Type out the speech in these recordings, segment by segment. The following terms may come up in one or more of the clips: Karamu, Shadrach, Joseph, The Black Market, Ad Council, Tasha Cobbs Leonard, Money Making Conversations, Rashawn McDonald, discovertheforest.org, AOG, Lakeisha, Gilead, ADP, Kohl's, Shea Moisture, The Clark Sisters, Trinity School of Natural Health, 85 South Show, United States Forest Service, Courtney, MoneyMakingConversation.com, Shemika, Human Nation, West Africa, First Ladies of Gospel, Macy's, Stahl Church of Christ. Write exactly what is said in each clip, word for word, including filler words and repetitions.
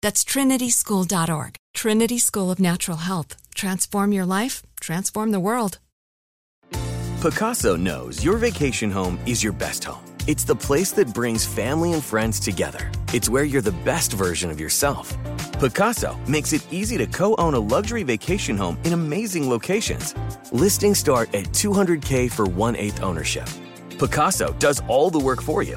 That's trinity school dot org. Trinity School of Natural Health. Transform your life, transform the world. Pacaso knows your vacation home is your best home. It's the place that brings family and friends together. It's where you're the best version of yourself. Pacaso makes it easy to co-own a luxury vacation home in amazing locations. Listings start at two hundred thousand dollars for one-eighth ownership. Pacaso does all the work for you.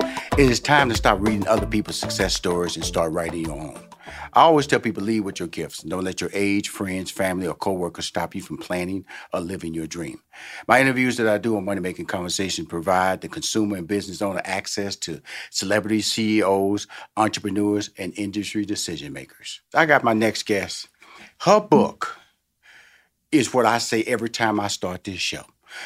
It is time to stop reading other people's success stories and start writing your own. I always tell people, lead with your gifts. Don't let your age, friends, family, or coworkers stop you from planning or living your dream. My interviews that I do on Money Making Conversations provide the consumer and business owner access to celebrities, C E Os, entrepreneurs, and industry decision makers. I got my next guest. Her book is what I say every time I start this show.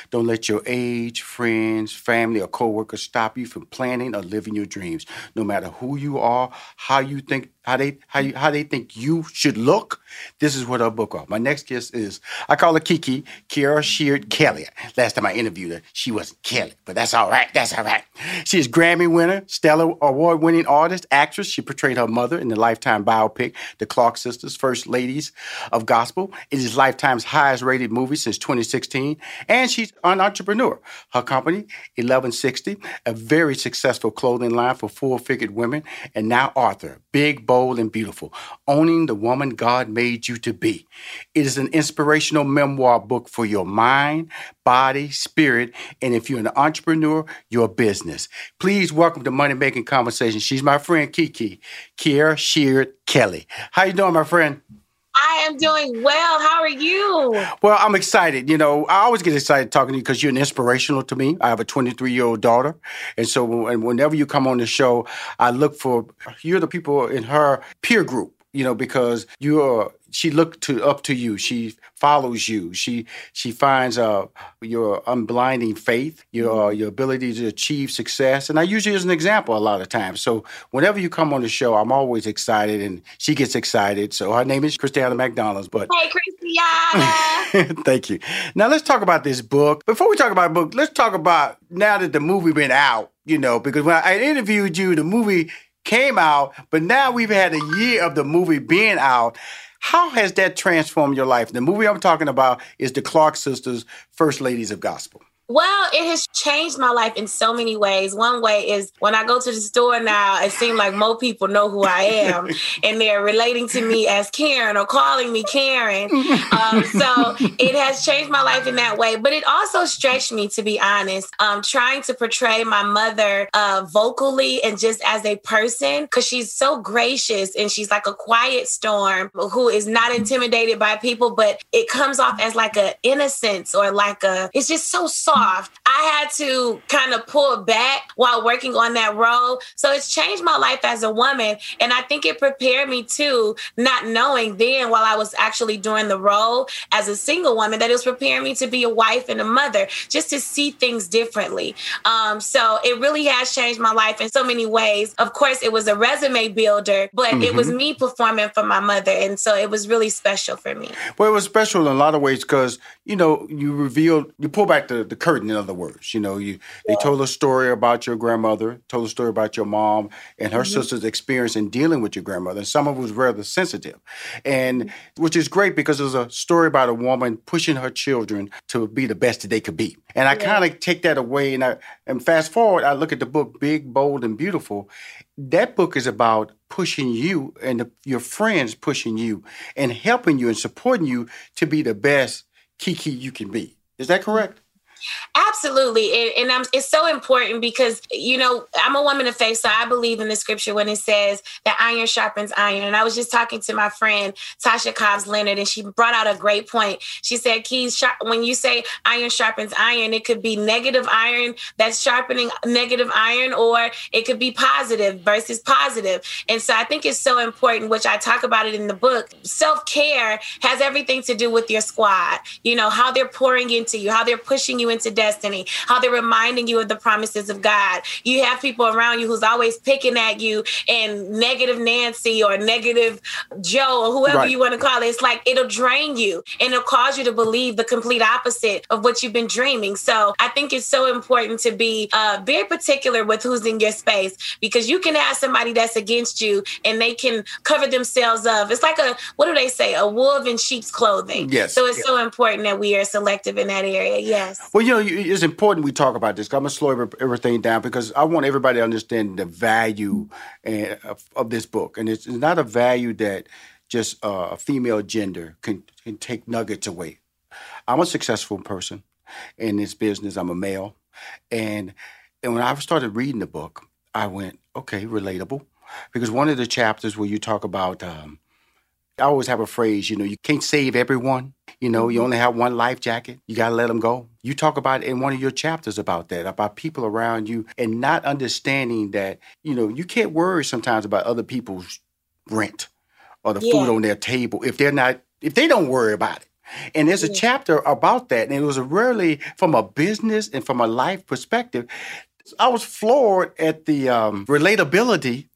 Don't let your age, friends, family, or coworkers stop you from planning or living your dreams. No matter who you are, how you think, how they, how you, how they think you should look, this is what her book is. My next guest is, I call her Kiki, Kierra Sheard Kelly. Last time I interviewed her, she wasn't Kelly, but that's all right. That's all right. She is Grammy winner, Stellar Award-winning artist, actress. She portrayed her mother in the Lifetime biopic, The Clark Sisters, First Ladies of Gospel. It is Lifetime's highest-rated movie since twenty sixteen, and she She's an entrepreneur. Her company, eleven sixty, a very successful clothing line for full-figured women, and now author, Big, Bold, and Beautiful, Owning the Woman God Made You to Be. It is an inspirational memoir book for your mind, body, spirit, and if you're an entrepreneur, your business. Please welcome to Money Making Conversations. She's my friend, Kiki, Kierra Sheard Kelly. How you doing, my friend? I am doing well. How are you? Well, I'm excited. You know, I always get excited talking to you because you're an inspirational to me. I have a twenty-three-year-old daughter. And so and whenever you come on the show, I look for, you're the people in her peer group, you know, because you are, she looked to, up to you. She follows you. She she finds uh, your unblinding faith, your uh, your ability to achieve success. And I use you as an example a lot of times. So whenever you come on the show, I'm always excited, and she gets excited. So her name is Christiana McDonald. But hey, Christiana. Thank you. Now, let's talk about this book. Before we talk about book, let's talk about now that the movie went out, you know, because when I interviewed you, the movie came out, but now we've had a year of the movie being out. How has that transformed your life? The movie I'm talking about is The Clark Sisters, First Ladies of Gospel. Well, it has changed my life in so many ways. One way is when I go to the store now, it seems like more people know who I am and they're relating to me as Karen or calling me Karen. Um, so it has changed my life in that way. But it also stretched me, to be honest, um, trying to portray my mother uh, vocally and just as a person, because she's so gracious and she's like a quiet storm who is not intimidated by people, but it comes off as like an innocence or like a, it's just so soft. I had to kind of pull back while working on that role. So it's changed my life as a woman. And I think it prepared me to not knowing then while I was actually doing the role as a single woman, that it was preparing me to be a wife and a mother, just to see things differently. Um, so it really has changed my life in so many ways. Of course, it was a resume builder, but mm-hmm. it was me performing for my mother. And so it was really special for me. Well, it was special in a lot of ways because, you know, you revealed, you pull back the, the curtain, in other words. You know, you they told a story about your grandmother, told a story about your mom and her mm-hmm. sister's experience in dealing with your grandmother. And some of it was rather sensitive, and which is great because it was a story about a woman pushing her children to be the best that they could be. And I yeah. kind of take that away and I and fast forward, I look at the book, Big, Bold, and Beautiful. That book is about pushing you and the, your friends pushing you and helping you and supporting you to be the best Kiki you can be. Is that correct? Absolutely. And, and I'm, it's so important because, you know, I'm a woman of faith, so I believe in the scripture when it says that iron sharpens iron. And I was just talking to my friend, Tasha Cobbs Leonard, and she brought out a great point. She said, Keys, when you say iron sharpens iron, it could be negative iron that's sharpening negative iron, or it could be positive versus positive. And so I think it's so important, which I talk about it in the book. Self-care has everything to do with your squad, you know, how they're pouring into you, how they're pushing you into destiny, how they're reminding you of the promises of God. You have people around you who's always picking at you and negative Nancy or negative Joe or whoever right. you want to call it. It's like it'll drain you and it'll cause you to believe the complete opposite of what you've been dreaming. So I think it's so important to be uh, very particular with who's in your space, because you can have somebody that's against you and they can cover themselves up. It's like a, what do they say? A wolf in sheep's clothing. Yes. So it's yeah. so important that we are selective in that area. Yes. Well, you know, it's important we talk about this. I'm going to slow everything down because I want everybody to understand the value of, of this book. And it's, it's not a value that just uh, a female gender can, can take nuggets away. I'm a successful person in this business. I'm a male. And, and when I started reading the book, I went, okay, relatable. Because one of the chapters where you talk about, um, I always have a phrase, you know, you can't save everyone. You know, you only have one life jacket. You got to let them go. You talk about in one of your chapters about that, about people around you and not understanding that, you know, you can't worry sometimes about other people's rent or the yeah. food on their table if they're not, if they don't worry about it. And there's a chapter about that. And it was really from a business and from a life perspective. I was floored at the um, relatability.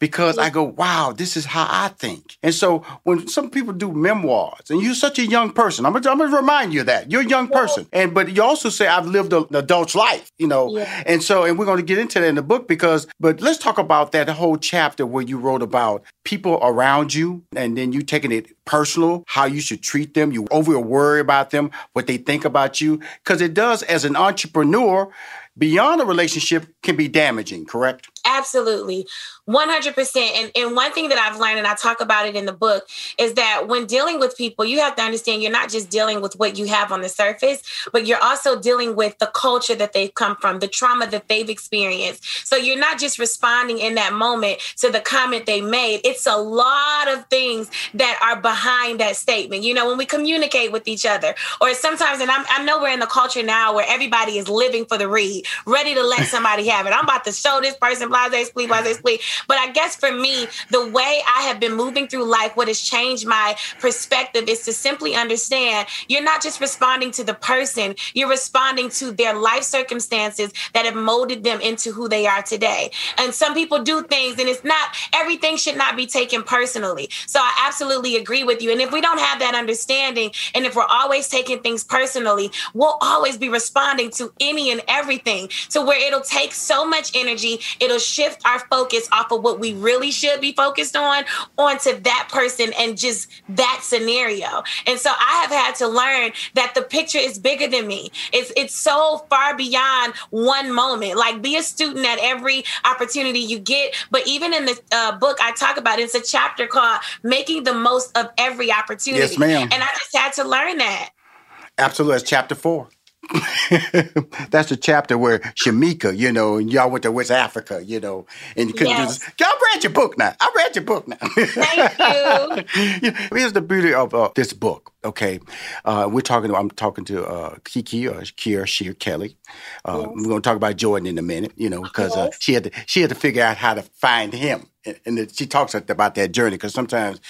Because I go, wow, this is how I think. And so when some people do memoirs, and you're such a young person, I'm going to remind you of that. You're a young person. and But you also say, I've lived a, an adult's life, you know. Yeah. And so, and we're going to get into that in the book because, but let's talk about that whole chapter where you wrote about people around you, and then you taking it personal, how you should treat them. You over worry about them, what they think about you. Because it does, as an entrepreneur, beyond a relationship can be damaging, correct? Absolutely. one hundred percent. And, and one thing that I've learned, and I talk about it in the book, is that when dealing with people, you have to understand you're not just dealing with what you have on the surface, but you're also dealing with the culture that they've come from, the trauma that they've experienced. So you're not just responding in that moment to the comment they made. It's a lot of things that are behind that statement. You know, when we communicate with each other, or sometimes, and I'm, I know we're in the culture now where everybody is living for the read, ready to let somebody have it. I'm about to show this person, blase, splee, blase, splee. But I guess for me, the way I have been moving through life, what has changed my perspective is to simply understand you're not just responding to the person, you're responding to their life circumstances that have molded them into who they are today. And some people do things and it's not, everything should not be taken personally. So I absolutely agree with you. And if we don't have that understanding, and if we're always taking things personally, we'll always be responding to any and everything to where it'll take so much energy, it'll shift our focus off of what we really should be focused on onto that person and just that scenario. And so I have had to learn that the picture is bigger than me. It's it's so far beyond one moment. Like, be a student at every opportunity you get. But even in the uh, book I talk about, it's a chapter called Making the Most of Every Opportunity. Yes, ma'am. And I just had to learn that. Absolutely. That's chapter four. That's the chapter where Shemika, you know, and y'all went to West Africa, you know, and you couldn't yes. do this. Y'all read your book now. I read your book now. Thank you. Here's the beauty of uh, this book. Okay, uh, we're talking. To, I'm talking to uh, Kiki or Kierra Sheard Kelly. Uh, yes. We're going to talk about Jordan in a minute, you know, because yes. uh, she had to she had to figure out how to find him, and, and she talks about that journey. Because sometimes,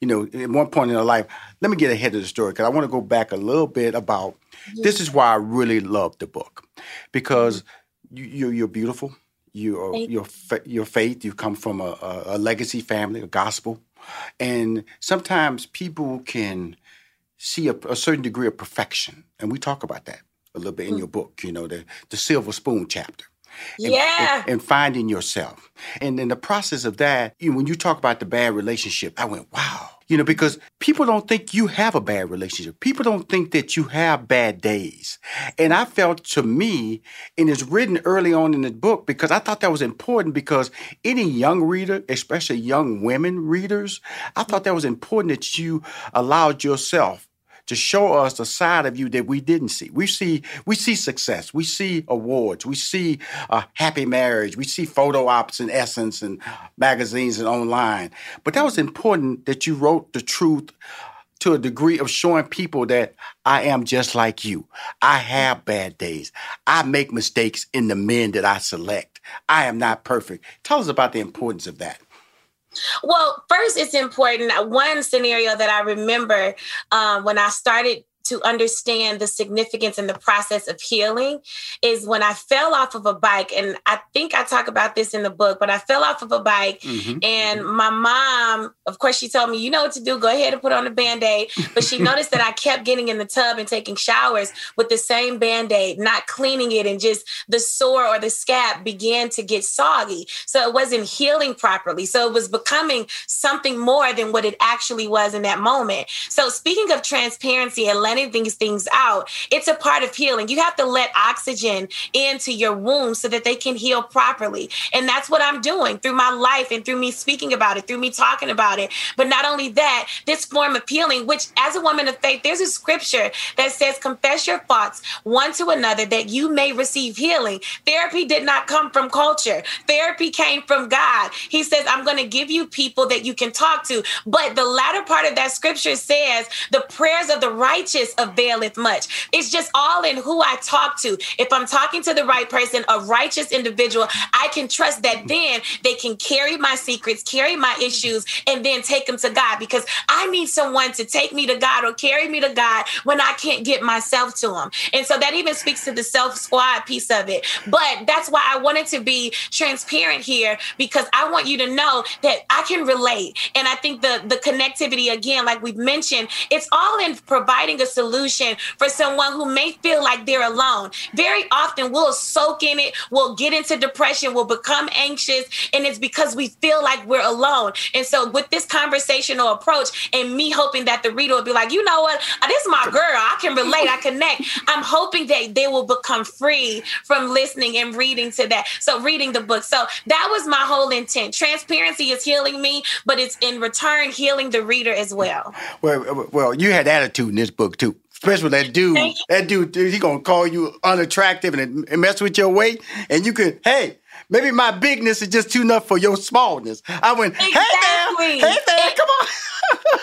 you know, at one point in her life, let me get ahead of the story because I want to go back a little bit about. Yes. This is why I really love the book, because you, you, you're beautiful. You are, your your faith. You come from a, a legacy family, a gospel, and sometimes people can. See a, a certain degree of perfection. And we talk about that a little bit in your book, you know, the, the silver spoon chapter. And, yeah. And, and finding yourself. And in the process of that, you know, when you talk about the bad relationship, I went, wow. You know, because people don't think you have a bad relationship. People don't think that you have bad days. And I felt to me, and it's written early on in the book, because I thought that was important because any young reader, especially young women readers, I thought that was important that you allowed yourself to show us the side of you that we didn't see. We see we see success. We see awards. We see a uh, happy marriage. We see photo ops and Essence and magazines and online. But that was important that you wrote the truth to a degree of showing people that I am just like you. I have bad days. I make mistakes in the men that I select. I am not perfect. Tell us about the importance of that. Well, first, it's important. One scenario that I remember um, when I started to understand the significance in the process of healing is when I fell off of a bike. And I think I talk about this in the book, but I fell off of a bike mm-hmm. and my mom, of course, she told me, you know what to do, go ahead and put on a Band-Aid. But she noticed that I kept getting in the tub and taking showers with the same Band-Aid, not cleaning it. And just the sore or the scab began to get soggy. So it wasn't healing properly. So it was becoming something more than what it actually was in that moment. So speaking of transparency and these things out, it's a part of healing. You have to let oxygen into your wounds so that they can heal properly. And that's what I'm doing through my life and through me speaking about it, through me talking about it. But not only that, this form of healing, which as a woman of faith, there's a scripture that says, confess your faults one to another that you may receive healing. Therapy did not come from culture. Therapy came from God. He says, I'm going to give you people that you can talk to. But the latter part of that scripture says the prayers of the righteous availeth much. It's just all in who I talk to. If I'm talking to the right person, a righteous individual, I can trust that then they can carry my secrets, carry my issues, and then take them to God, because I need someone to take me to God or carry me to God when I can't get myself to him. And so that even speaks to the self-squad piece of it. But that's why I wanted to be transparent here, because I want you to know that I can relate. And I think the, the connectivity, again, like we've mentioned, it's all in providing a solution for someone who may feel like they're alone. Very often we'll soak in it, we'll get into depression, we'll become anxious, and it's because we feel like we're alone. And so with this conversational approach and me hoping that the reader will be like, you know what, this is my girl, I can relate, I connect. I'm hoping that they will become free from listening and reading to that. So reading the book. So that was my whole intent. Transparency is healing me, but it's in return healing the reader as well. Well, well, you had attitude in this book too. Especially that dude, that dude, he gonna call you unattractive and, and mess with your weight. And you could, hey, maybe my bigness is just too enough for your smallness. I went, exactly. hey, man, hey, man, come on.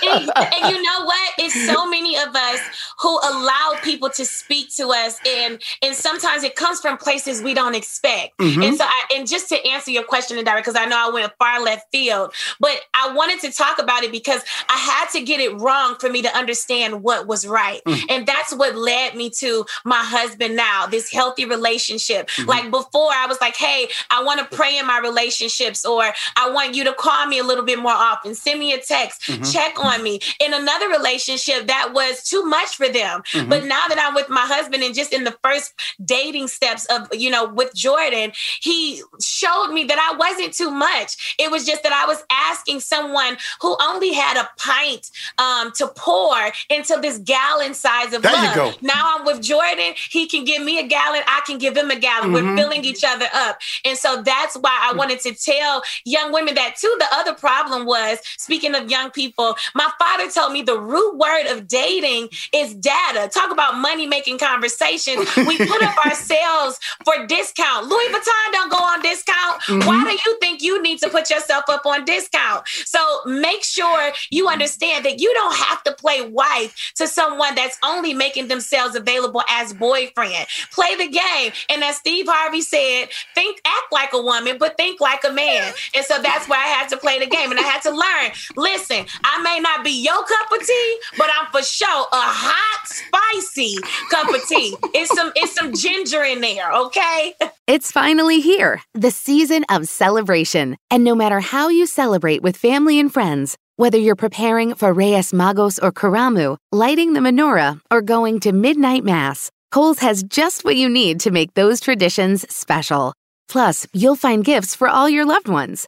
and, and you know what? It's so many of us who allow people to speak to us, and and sometimes it comes from places we don't expect. Mm-hmm. And so, I, and just to answer your question, in direct, because I know I went far left field, but I wanted to talk about it because I had to get it wrong for me to understand what was right, mm-hmm. and that's what led me to my husband now, this healthy relationship. Mm-hmm. Like before, I was like, hey, I want to pray in my relationships, or I want you to call me a little bit more often, send me a text. Mm-hmm. Check on me. In another relationship, that was too much for them. Mm-hmm. But now that I'm with my husband and just in the first dating steps of, you know, with Jordan, he showed me that I wasn't too much. It was just that I was asking someone who only had a pint um, to pour into this gallon size of there love. You go. Now I'm with Jordan. He can give me a gallon. I can give him a gallon. Mm-hmm. We're filling each other up. And so that's why I mm-hmm. wanted to tell young women that too. The other problem was, speaking of young people, my father told me the root word of dating is data. Talk about money-making conversations. We put up our sales for discount. Louis Vuitton don't go on discount. Mm-hmm. Why do you think you need to put yourself up on discount? So make sure you understand that you don't have to play wife to someone that's only making themselves available as boyfriend. Play the game. And as Steve Harvey said, think, act like a woman, but think like a man. And so that's why I had to play the game. And I had to learn, listen, I may not be your cup of tea, but I'm for sure a hot, spicy cup of tea. It's some, it's some ginger in there, okay? It's finally here, the season of celebration. And no matter how you celebrate with family and friends, whether you're preparing for Reyes Magos or Karamu, lighting the menorah, or going to midnight mass, Kohl's has just what you need to make those traditions special. Plus, you'll find gifts for all your loved ones.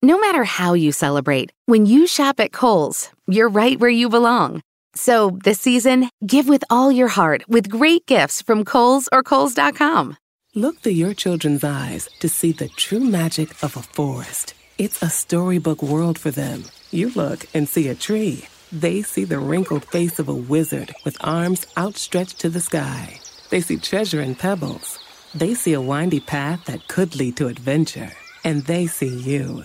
No matter how you celebrate, when you shop at Kohl's, you're right where you belong. So, this season, give with all your heart with great gifts from Kohl's or Kohl's dot com. Look through your children's eyes to see the true magic of a forest. It's a storybook world for them. You look and see a tree. They see the wrinkled face of a wizard with arms outstretched to the sky. They see treasure in pebbles. They see a windy path that could lead to adventure. And they see you,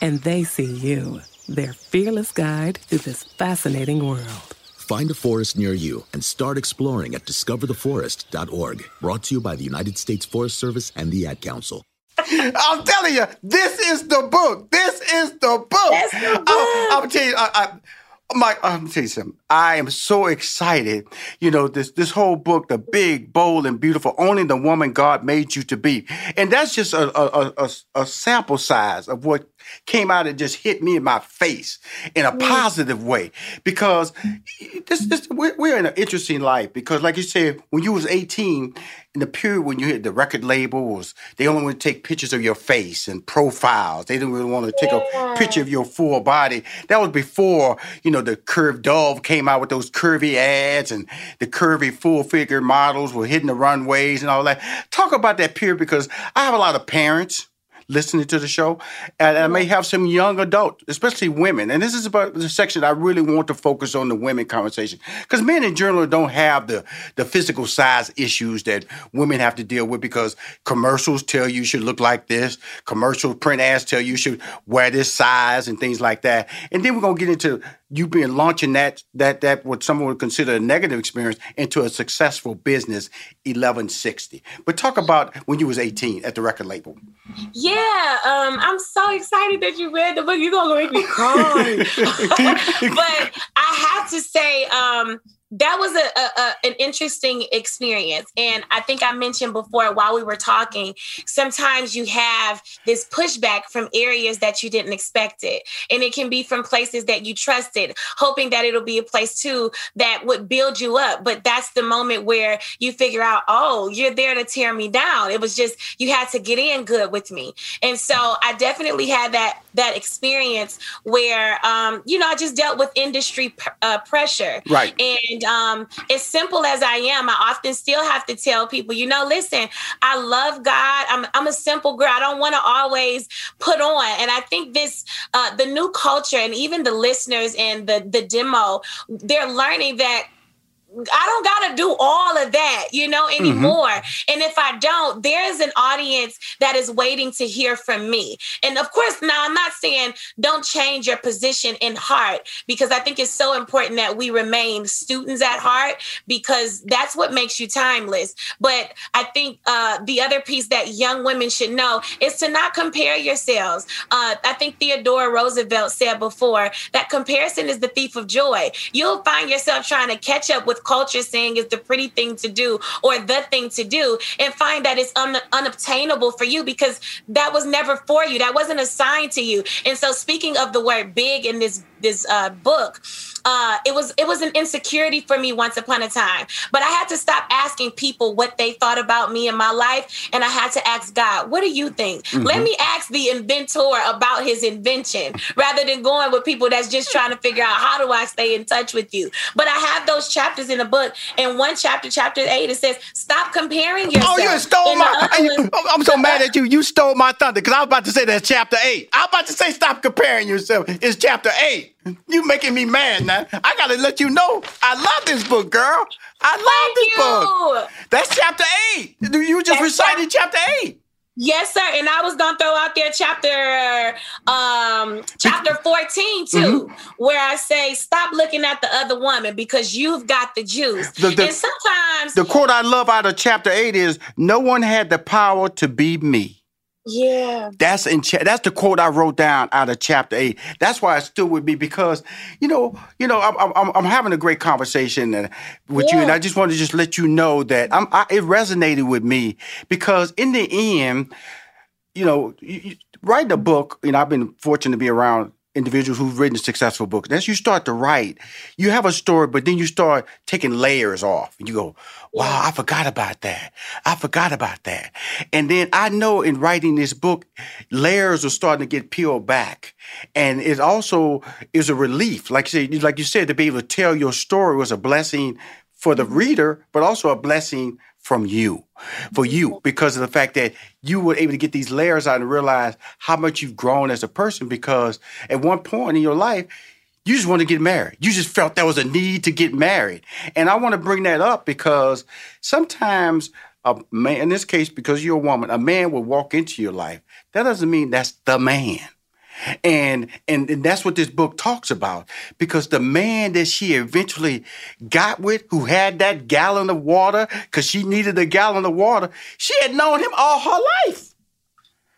And they see you, their fearless guide through this fascinating world. Find a forest near you and start exploring at discover the forest dot org. Brought to you by the United States Forest Service and the Ad Council. I'm telling you, this is the book. This is the book. That's the book. I'm, I'm telling you, I, I, Mike, I'm telling you something. I am so excited. You know, this this whole book, The Big, Bold, and Beautiful, Only the Woman God Made You to Be. And that's just a a, a, a sample size of what came out and just hit me in my face in a positive way. Because this, this we're, we're in an interesting life. Because like you said, when you was eighteen, in the period when you hit the record labels, they only want to take pictures of your face and profiles. They didn't really want to take yeah. a picture of your full body. That was before, you know, the Curved Dove came out with those curvy ads and the curvy full-figure models were hitting the runways and all that. Talk about that period, because I have a lot of parents listening to the show, and I may have some young adults, especially women. And this is about the section I really want to focus on, the women conversation, because men in general don't have the, the physical size issues that women have to deal with, because commercials tell you should look like this. Commercial print ads tell you should wear this size and things like that. And then we're going to get into you being launching that, that, that what someone would consider a negative experience into a successful business, eleven sixty. But talk about when you was eighteen at the record label. Yeah, um, I'm so excited that you read the book. You're going to make me cry. But I have to say, um, that was a, a, a an interesting experience. And I think I mentioned before while we were talking, sometimes you have this pushback from areas that you didn't expect it. And it can be from places that you trusted, hoping that it'll be a place too that would build you up. But that's the moment where you figure out, oh, you're there to tear me down. It was just, you had to get in good with me. And so I definitely had that, that experience where, um, you know, I just dealt with industry pr- uh, pressure. Right. And really, um, as simple as I am, I often still have to tell people, you know, listen, I love God. I'm, I'm a simple girl. I don't want to always put on. And I think this, uh, the new culture and even the listeners and the, the demo, they're learning that I don't got to do all of that, you know, anymore. Mm-hmm. And if I don't, there's an audience that is waiting to hear from me. And of course, now I'm not saying don't change your position in heart, because I think it's so important that we remain students at heart, because that's what makes you timeless. But I think uh, the other piece that young women should know is to not compare yourselves. Uh, I think Theodore Roosevelt said before that comparison is the thief of joy. You'll find yourself trying to catch up with culture saying is the pretty thing to do or the thing to do, and find that it's un- unobtainable for you because that was never for you. That wasn't assigned to you. And so, speaking of the word big in this this uh, book, uh, it was it was an insecurity for me once upon a time. But I had to stop asking people what they thought about me in my life, and I had to ask God, "What do you think?" Mm-hmm. Let me ask the inventor about his invention rather than going with people that's just trying to figure out how do I stay in touch with you. But I have those chapters in the book, and one chapter, chapter eight, it says, "Stop comparing yourself." Oh, you stole my! You, I'm so mad at you. You stole my thunder because I was about to say that's chapter eight. I was about to say, "Stop comparing yourself." It's chapter eight. You making me mad now. I gotta let you know I love this book, girl. I love Thank this you. book. That's chapter eight. You just that's recited chapter eight. Yes, sir. And I was going to throw out there chapter um, chapter fourteen, too, mm-hmm. where I say, stop looking at the other woman because you've got the juice. The, the, and sometimes the quote I love out of chapter eight is, no one had the power to be me. Yeah, that's in cha- that's the quote I wrote down out of chapter eight. That's why it stood with me because, you know, you know, I'm I'm, I'm having a great conversation with yeah. you, and I just want to just let you know that I'm I, it resonated with me because in the end, you know, you, you, writing a book, you know, I've been fortunate to be around individuals who've written successful books. And as you start to write, you have a story, but then you start taking layers off. And you go, wow, I forgot about that. I forgot about that. And then I know in writing this book, layers are starting to get peeled back. And it also is a relief. Like you said, like you said, to be able to tell your story was a blessing for the reader, but also a blessing from you, for you, because of the fact that you were able to get these layers out and realize how much you've grown as a person, because at one point in your life, you just want to get married. You just felt there was a need to get married. And I want to bring that up because sometimes a man, in this case, because you're a woman, a man will walk into your life. That doesn't mean that's the man. And, and and that's what this book talks about, because the man that she eventually got with, who had that gallon of water, because she needed a gallon of water, she had known him all her life.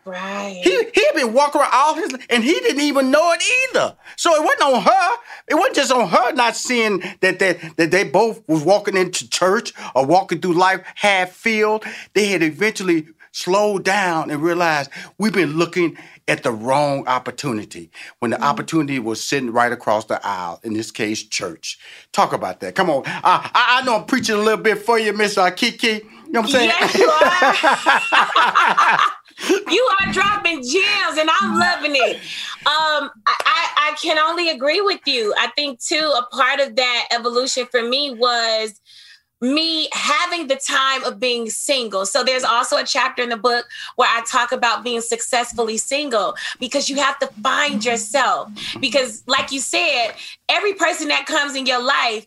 Right. He he'd been walking around all his life, and he didn't even know it either. So it wasn't on her. It wasn't just on her not seeing that that, that they both was walking into church or walking through life half-filled. They had eventually slowed down and realized we've been looking at the wrong opportunity when the mm-hmm. opportunity was sitting right across the aisle, in this case, church. Talk about that. Come on. I, I, I know I'm preaching a little bit for you, Miss Kiki. You know what I'm saying? Yes, you are. You are dropping gems, and I'm loving it. Um, I, I can only agree with you. I think, too, a part of that evolution for me was me having the time of being single. So there's also a chapter in the book where I talk about being successfully single, because you have to find yourself. Because like you said, every person that comes in your life,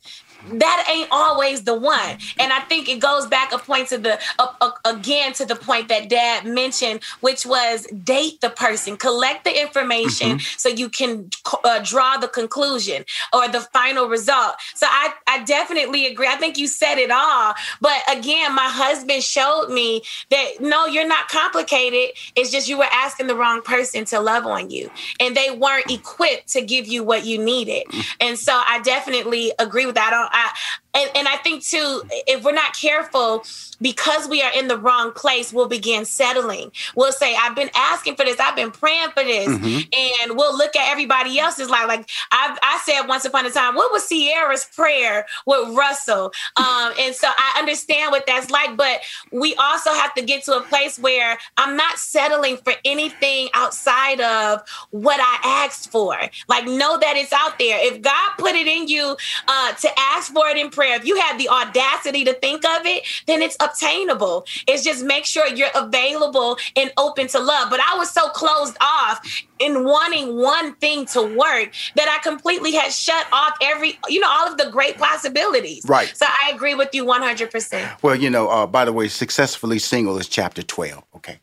that ain't always the one. And I think it goes back a point to the, uh, uh, again, to the point that Dad mentioned, which was date the person, collect the information mm-hmm. so you can uh, draw the conclusion or the final result. So I, I definitely agree. I think you said it all. But again, my husband showed me that, no, you're not complicated. It's just you were asking the wrong person to love on you, and they weren't equipped to give you what you needed. And so I definitely agree with that. I don't, I, and, and I think, too, if we're not careful, because we are in the wrong place, we'll begin settling. We'll say, I've been asking for this. I've been praying for this. Mm-hmm. And we'll look at everybody else's life. Like I, I said once upon a time, what was Sierra's prayer with Russell? Um, and so I understand what that's like. But we also have to get to a place where I'm not settling for anything outside of what I asked for. Like, know that it's out there. If God put it in you uh, to ask for it in prayer, prayer. If you had the audacity to think of it, then it's obtainable. It's just make sure you're available and open to love. But I was so closed off in wanting one thing to work that I completely had shut off every, you know, all of the great possibilities. Right. So I agree with you one hundred percent. Well, you know, uh, by the way, successfully single is chapter twelve. Okay.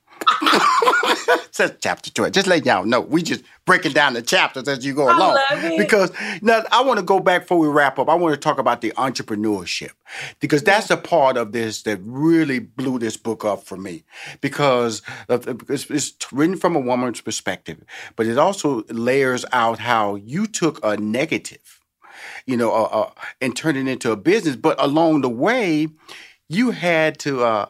That's chapter twelve. Just let y'all know. We just breaking down the chapters as you go I along. Love it. Because now I want to go back before we wrap up. I want to talk about the entrepreneurship, because that's a part of this that really blew this book up for me, because it's written from a woman's perspective, but it also layers out how you took a negative, you know, uh, uh, and turned it into a business. But along the way, you had to, uh,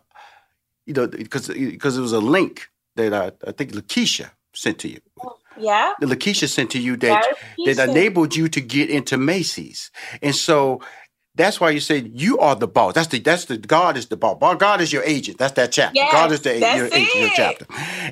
you know, because because it was a link that I, I think Lakeisha sent to you. Yeah. Lakeisha sent to you that, yeah, that enabled you to get into Macy's. And so that's why you said you are the boss. That's the, that's the, God is the boss. God is your agent. That's that chapter. Yes, God is the your it. agent, your chapter.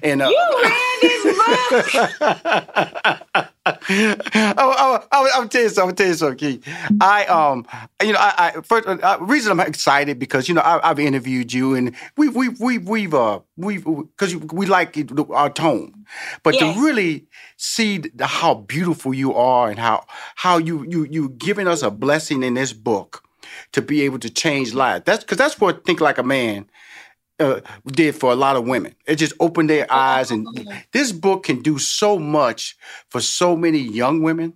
And, uh, you read this book. oh, oh, I'm telling you something. I'm telling you something, Keith. I, um, you know, I, I first uh, reason I'm excited because you know I, I've interviewed you and we've we've we've we've uh we've because we like it, our tone, but yes. to really see the, how beautiful you are and how how you you you giving us a blessing in this book to be able to change lives. That's because that's what Think Like a Man Uh, did for a lot of women. It just opened their eyes, and this book can do so much for so many young women,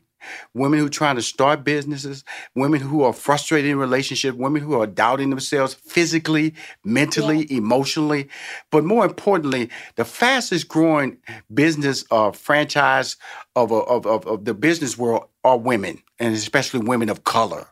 women who are trying to start businesses, women who are frustrated in relationships, women who are doubting themselves physically, mentally, yeah. emotionally. But more importantly, the fastest growing business uh, franchise of, of, of, of the business world are women, and especially women of color.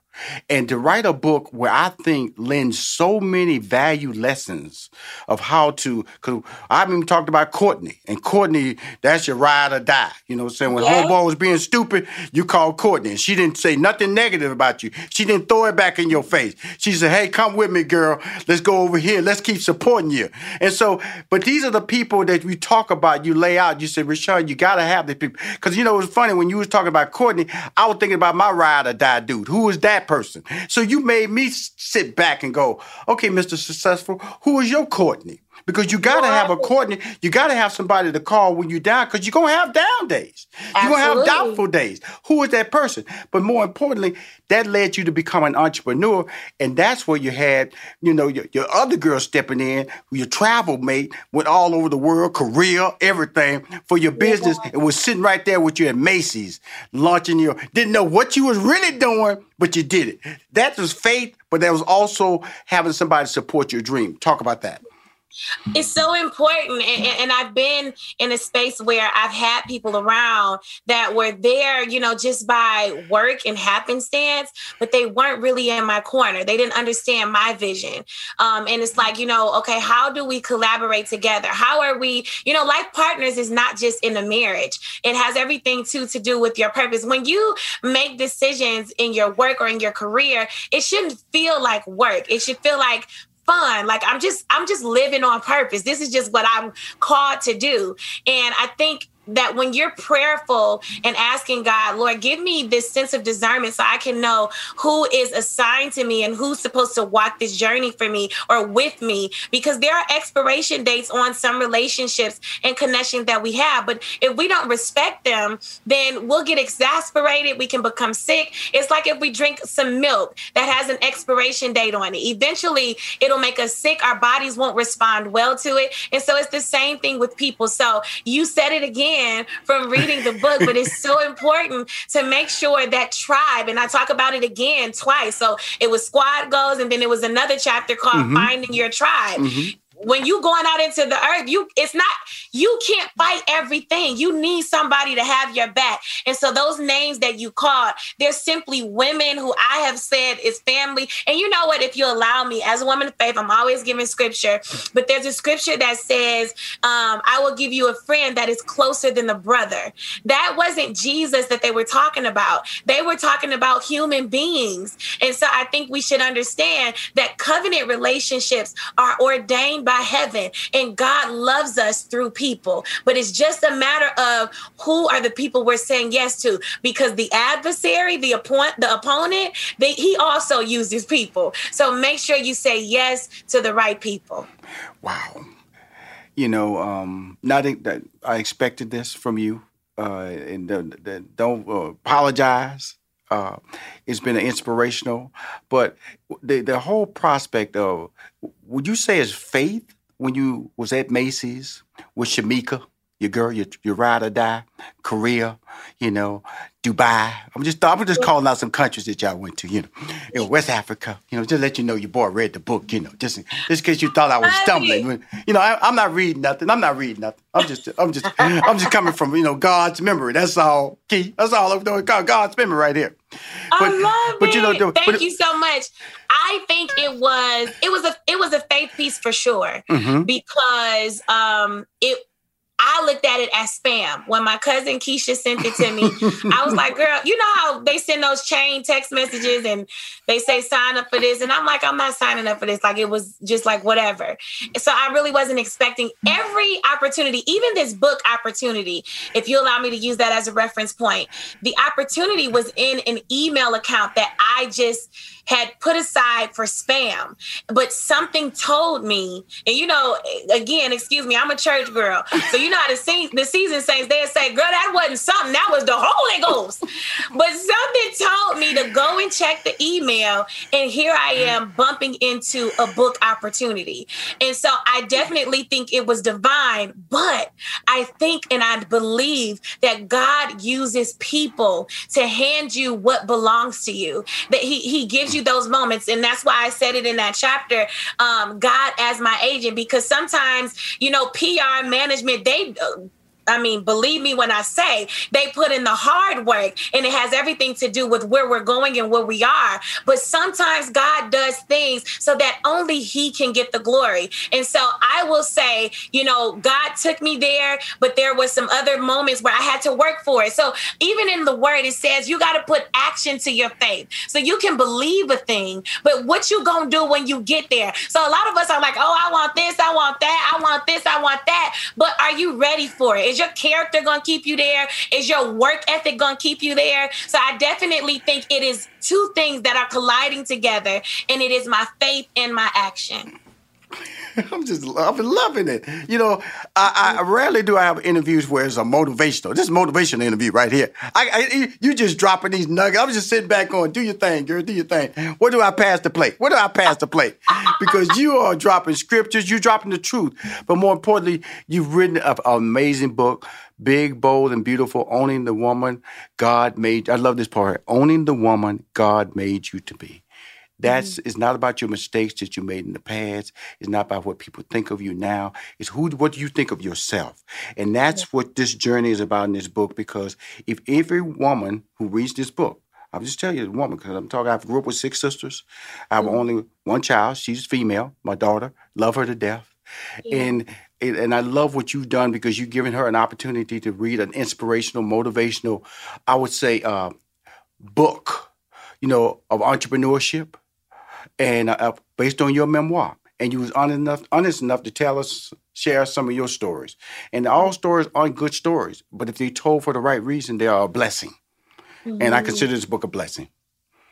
And to write a book where I think lends so many value lessons of how to, because I've even talked about Courtney, and Courtney, that's your ride or die. You know what I'm saying? When yeah. homeboy was being stupid, you called Courtney, and she didn't say nothing negative about you. She didn't throw it back in your face. She said, hey, come with me, girl. Let's go over here. Let's keep supporting you. And so, but these are the people that we talk about, you lay out, you say, Rashawn, you got to have the people. Because, you know, it was funny, when you was talking about Courtney, I was thinking about my ride or die dude. Who was that person? So you made me sit back and go, okay, Mister Successful, who is your Courtney? Because you got to have a Courtney. You got to have somebody to call when you're down, because you're going to have down days. You're going to have doubtful days. Who is that person? But more importantly, that led you to become an entrepreneur, and that's where you had, you know, your, your other girl stepping in, your travel mate, went all over the world, Korea, everything, for your business, yeah. and was sitting right there with you at Macy's, launching your, didn't know what you was really doing, but you did it. That was faith, but that was also having somebody support your dream. Talk about that. It's so important. And, and I've been in a space where I've had people around that were there, you know, just by work and happenstance, but they weren't really in my corner. They didn't understand my vision. Um, and it's like, you know, okay, how do we collaborate together? How are we, you know, life partners is not just in a marriage. It has everything too to do with your purpose. When you make decisions in your work or in your career, it shouldn't feel like work. It should feel like fun. Like I'm just, I'm just living on purpose. This is just what I'm called to do. And I think that when you're prayerful and asking God, Lord, give me this sense of discernment so I can know who is assigned to me and who's supposed to walk this journey for me or with me, because there are expiration dates on some relationships and connections that we have. But if we don't respect them, then we'll get exasperated. We can become sick. It's like if we drink some milk that has an expiration date on it. Eventually, it'll make us sick. Our bodies won't respond well to it. And so it's the same thing with people. So you said it again from reading the book, but it's so important to make sure that tribe, and I talk about it again twice. So it was squad goals, and then it was another chapter called mm-hmm. Finding Your Tribe. Mm-hmm. When you going out into the earth, you it's not, you can't fight everything. You need somebody to have your back. And so those names that you called, they're simply women who I have said is family. And you know what, if you allow me, as a woman of faith, I'm always giving scripture, but there's a scripture that says, um, I will give you a friend that is closer than a brother. That wasn't Jesus that they were talking about. They were talking about human beings. And so I think we should understand that covenant relationships are ordained by by heaven, and God loves us through people. But it's just a matter of who are the people we're saying yes to, because the adversary, the, appoint, the opponent, they, he also uses people. So make sure you say yes to the right people. Wow. You know, um, not that I expected this from you, uh, and the, the, don't uh, apologize. Uh, it's been inspirational, but the the whole prospect of, would you say, is faith when you was at Macy's with Shemika, your girl, your, your ride or die, Korea, you know, Dubai. I'm just I'm just calling out some countries that y'all went to, you know, you know, West Africa. You know, just let you know your boy read the book, you know, just just because you thought I was stumbling. You know, I, I'm not reading nothing. I'm not reading nothing. I'm just I'm just I'm just coming from, you know, God's memory. That's all, Key. That's all I'm doing. God's memory right here. But, I love but, it. You know, Thank but, you so much. I think it was it was a it was a faith piece for sure, mm-hmm. because um, it. I looked at it as spam. When my cousin Keisha sent it to me, I was like, girl, you know how they send those chain text messages and they say, sign up for this. And I'm like, I'm not signing up for this. Like, it was just like, whatever. So I really wasn't expecting every opportunity, even this book opportunity, if you allow me to use that as a reference point, the opportunity was in an email account that I just had put aside for spam, but something told me, and you know, again, excuse me, I'm a church girl. So you know how the, se- the seasoned saints, they'd say, girl, that wasn't something, that was the Holy Ghost. But something told me to go and check the email, and here I am bumping into a book opportunity. And so I definitely think it was divine, but I think, and I believe that God uses people to hand you what belongs to you, that he, he gives you those moments. And that's why I said it in that chapter, um, God as my agent, because sometimes, you know, P R management, they, uh, I mean, believe me when I say they put in the hard work, and it has everything to do with where we're going and where we are. But sometimes God does things so that only he can get the glory. And so I will say, you know, God took me there, but there was some other moments where I had to work for it. So even in the word, it says you got to put action to your faith. So you can believe a thing, but what you going to do when you get there? So a lot of us are like, oh, I want this, I want that, I want this, I want that. But are you ready for it? Is your character going to keep you there? Is your work ethic going to keep you there? So I definitely think it is two things that are colliding together, and it is my faith and my action. I'm just I'm loving it. You know, I, I rarely do I have interviews where it's a motivational. This is a motivational interview right here. I, I you just dropping these nuggets. I'm just sitting back on, do your thing, girl, do your thing. What do I pass the plate? What do I pass the plate? Because you are dropping scriptures, you're dropping the truth. But more importantly, you've written an amazing book, Big, Bold, and Beautiful, Owning the Woman God Made. I love this part. Owning the woman God made you to be. That's, it's not about your mistakes that you made in the past. It's not about what people think of you now. It's who, what do you think of yourself? And that's yeah. what this journey is about in this book, because if every woman who reads this book, I'll just tell you, the woman, because I'm talking, I grew up with six sisters. I have mm-hmm. only one child. She's female, my daughter. Love her to death. Yeah. And and I love what you've done, because you've given her an opportunity to read an inspirational, motivational, I would say, uh, book, you know, of entrepreneurship. And uh, based on your memoir, and you was honest enough, honest enough to tell us, share some of your stories. And all stories aren't good stories, but if they're told for the right reason, they are a blessing. Mm-hmm. And I consider this book a blessing.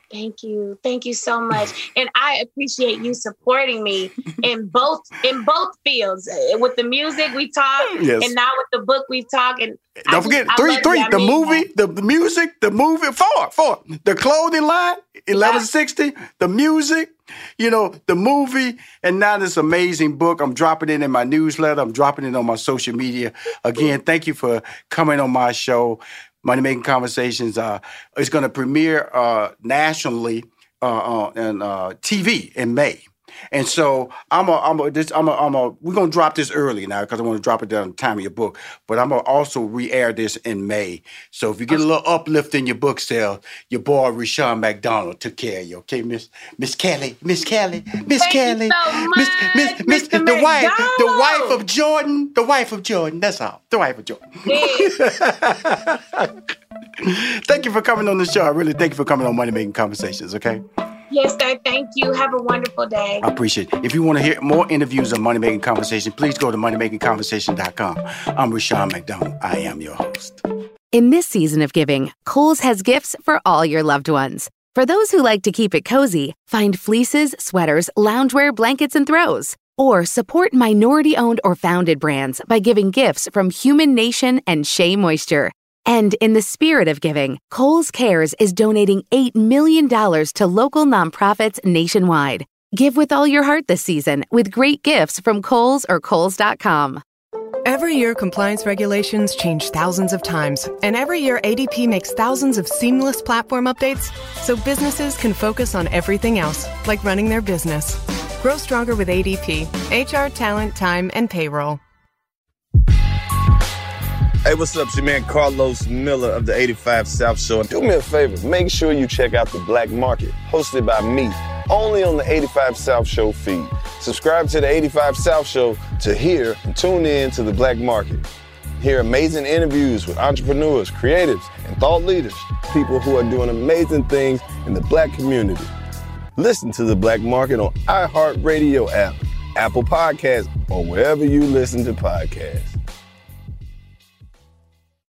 Thank you. Thank you so much. And I appreciate you supporting me in both in both fields. With the music, we talk, yes. and now with the book, we talk. And don't I forget, just, three, three, the movie, the, the music, the movie, four, four. The clothing line, eleven sixty, yeah. the music, you know, the movie, and now this amazing book. I'm dropping it in my newsletter. I'm dropping it on my social media. Again, thank you for coming on my show. Money Making Conversations uh, is going to premiere uh, nationally uh, on uh, T V in May, and so I'm a, I'm a, this, I'm a, I'm a we're going to drop this early now, because I want to drop it down the time of your book, but I'm going to also re-air this in May. So if you get a little uplift in your book sale, your boy Rashawn McDonald took care of you, okay, Miss Miss Kelly, Miss Kelly, Miss Kelly, so Miss Miss Miss the McDonald. wife, the wife of Jordan, the wife of Jordan. That's all, the wife of Jordan. Yeah. Thank you for coming on the show. I really thank you for coming on Money Making Conversations, okay? Yes, sir. Thank you. Have a wonderful day. I appreciate it. If you want to hear more interviews on Money Making Conversation, please go to money making conversation dot com. I'm Rashawn McDonald. I am your host. In this season of giving, Kohl's has gifts for all your loved ones. For those who like to keep it cozy, find fleeces, sweaters, loungewear, blankets, and throws. Or support minority-owned or founded brands by giving gifts from Human Nation and Shea Moisture. And in the spirit of giving, Kohl's Cares is donating eight million dollars to local nonprofits nationwide. Give with all your heart this season with great gifts from Kohl's or Kohl's dot com. Every year, compliance regulations change thousands of times, and every year A D P makes thousands of seamless platform updates so businesses can focus on everything else, like running their business. Grow stronger with A D P, H R, talent, time, and payroll. Hey, what's up? It's your man Carlos Miller of the eighty-five South Show. Do me a favor, make sure you check out The Black Market, hosted by me, only on the eighty-five South Show feed. Subscribe to the eighty-five South Show to hear and tune in to The Black Market. Hear amazing interviews with entrepreneurs, creatives, and thought leaders, people who are doing amazing things in the black community. Listen to The Black Market on iHeartRadio app, Apple Podcasts, or wherever you listen to podcasts.